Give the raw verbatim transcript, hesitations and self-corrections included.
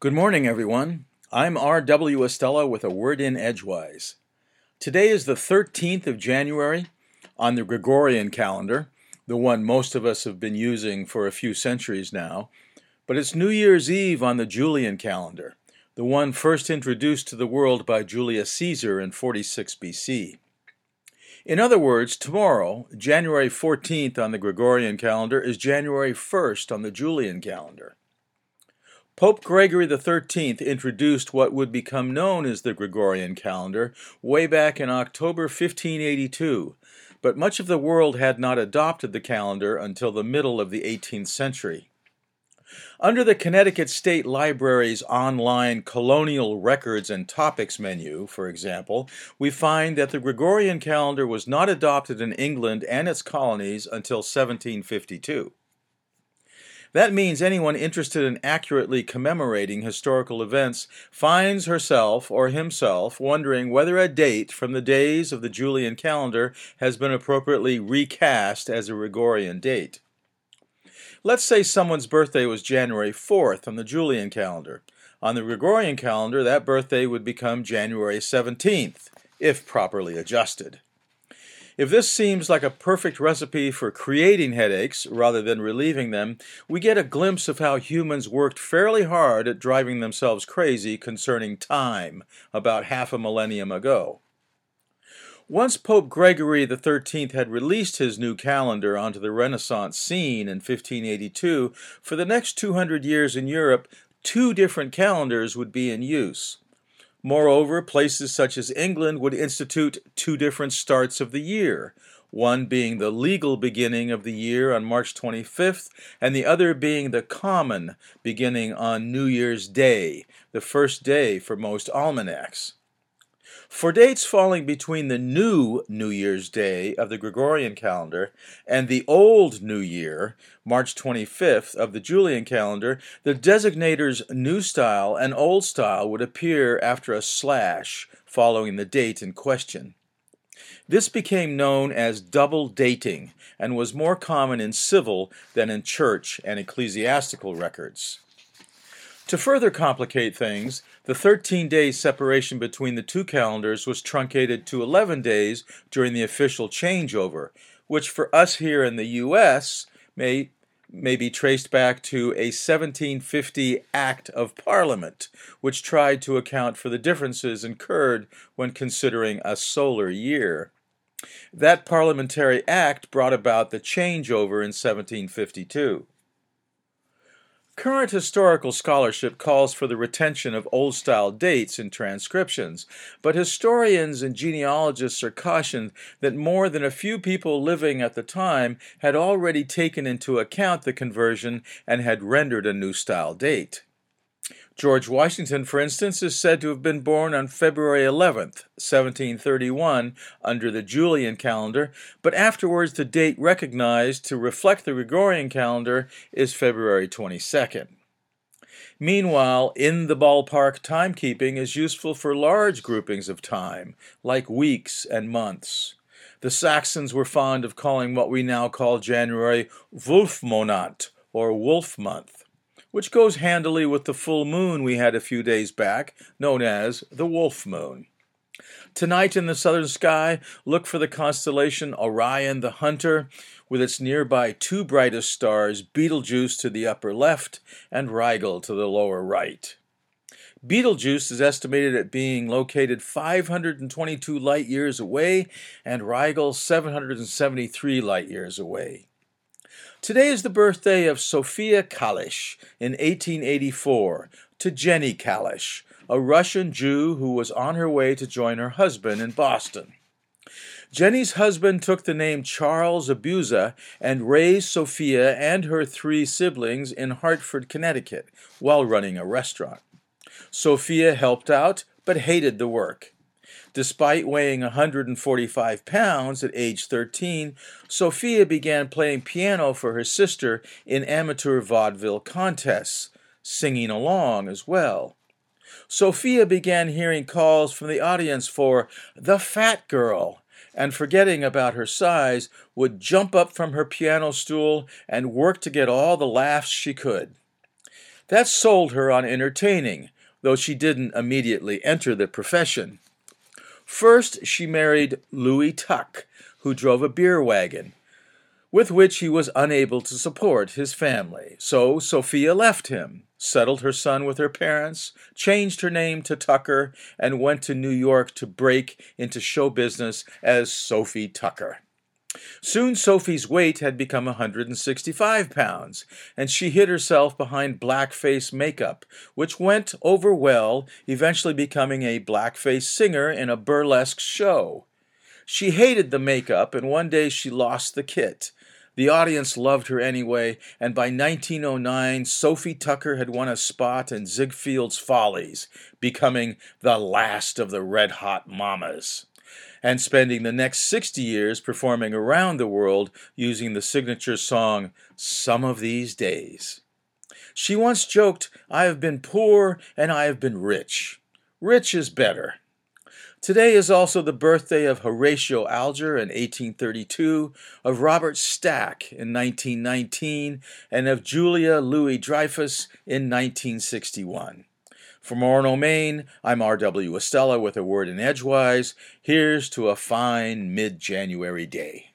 Good morning, everyone. I'm R. W. Estella with a word in Edgewise. Today is the thirteenth of January on the Gregorian calendar, the one most of us have been using for a few centuries now, but it's New Year's Eve on the Julian calendar, the one first introduced to the world by Julius Caesar in forty-six B C. In other words, tomorrow, January fourteenth on the Gregorian calendar, is January first on the Julian calendar. Pope Gregory the thirteenth introduced what would become known as the Gregorian calendar way back in October fifteen eighty-two, but much of the world had not adopted the calendar until the middle of the eighteenth century. Under the Connecticut State Library's online Colonial Records and Topics menu, for example, we find that the Gregorian calendar was not adopted in England and its colonies until seventeen fifty-two. That means anyone interested in accurately commemorating historical events finds herself or himself wondering whether a date from the days of the Julian calendar has been appropriately recast as a Gregorian date. Let's say someone's birthday was January fourth on the Julian calendar. On the Gregorian calendar, that birthday would become January seventeenth, if properly adjusted. If this seems like a perfect recipe for creating headaches rather than relieving them, we get a glimpse of how humans worked fairly hard at driving themselves crazy concerning time about half a millennium ago. Once Pope Gregory the thirteenth had released his new calendar onto the Renaissance scene in fifteen eighty-two, for the next two hundred years in Europe, two different calendars would be in use. Moreover, places such as England would institute two different starts of the year, one being the legal beginning of the year on March twenty-fifth, and the other being the common beginning on New Year's Day, the first day for most almanacs. For dates falling between the new New Year's Day of the Gregorian calendar and the old New Year, March twenty-fifth, of the Julian calendar, the designators New Style and Old Style would appear after a slash following the date in question. This became known as double dating and was more common in civil than in church and ecclesiastical records. To further complicate things, the thirteen-day separation between the two calendars was truncated to eleven days during the official changeover, which for us here in the U S may, may be traced back to a seventeen fifty Act of Parliament, which tried to account for the differences incurred when considering a solar year. That parliamentary act brought about the changeover in seventeen fifty-two. Current historical scholarship calls for the retention of old-style dates in transcriptions, but historians and genealogists are cautioned that more than a few people living at the time had already taken into account the conversion and had rendered a new-style date. George Washington, for instance, is said to have been born on February eleventh, seventeen thirty-one, under the Julian calendar, but afterwards the date recognized to reflect the Gregorian calendar is February twenty-second. Meanwhile, in the ballpark timekeeping is useful for large groupings of time, like weeks and months. The Saxons were fond of calling what we now call January Wolfmonat, or Wolf Month, which goes handily with the full moon we had a few days back, known as the Wolf Moon. Tonight in the southern sky, look for the constellation Orion the Hunter, with its nearby two brightest stars, Betelgeuse to the upper left and Rigel to the lower right. Betelgeuse is estimated at being located five hundred twenty-two light-years away and Rigel seven hundred seventy-three light-years away. Today is the birthday of Sophia Kalish in eighteen eighty-four to Jenny Kalish, a Russian Jew who was on her way to join her husband in Boston. Jenny's husband took the name Charles Abuza and raised Sophia and her three siblings in Hartford, Connecticut, while running a restaurant. Sophia helped out but hated the work. Despite weighing one hundred forty-five pounds at age thirteen, Sophia began playing piano for her sister in amateur vaudeville contests, singing along as well. Sophia began hearing calls from the audience for the fat girl, and forgetting about her size, would jump up from her piano stool and work to get all the laughs she could. That sold her on entertaining, though she didn't immediately enter the profession. First, she married Louis Tuck, who drove a beer wagon, with which he was unable to support his family. So Sophia left him, settled her son with her parents, changed her name to Tucker, and went to New York to break into show business as Sophie Tucker. Soon Sophie's weight had become one hundred sixty-five pounds, and she hid herself behind blackface makeup, which went over well, eventually becoming a blackface singer in a burlesque show. She hated the makeup, and one day she lost the kit. The audience loved her anyway, and by nineteen oh nine, Sophie Tucker had won a spot in Ziegfeld's Follies, becoming the last of the Red Hot Mamas, and spending the next sixty years performing around the world using the signature song, Some of These Days. She once joked, "I have been poor and I have been rich. Rich is better." Today is also the birthday of Horatio Alger in eighteen thirty-two, of Robert Stack in nineteen nineteen, and of Julia Louis-Dreyfus in nineteen sixty-one. From Orono, Maine, I'm R. W. Estella with a word in Edgewise. Here's to a fine mid-January day.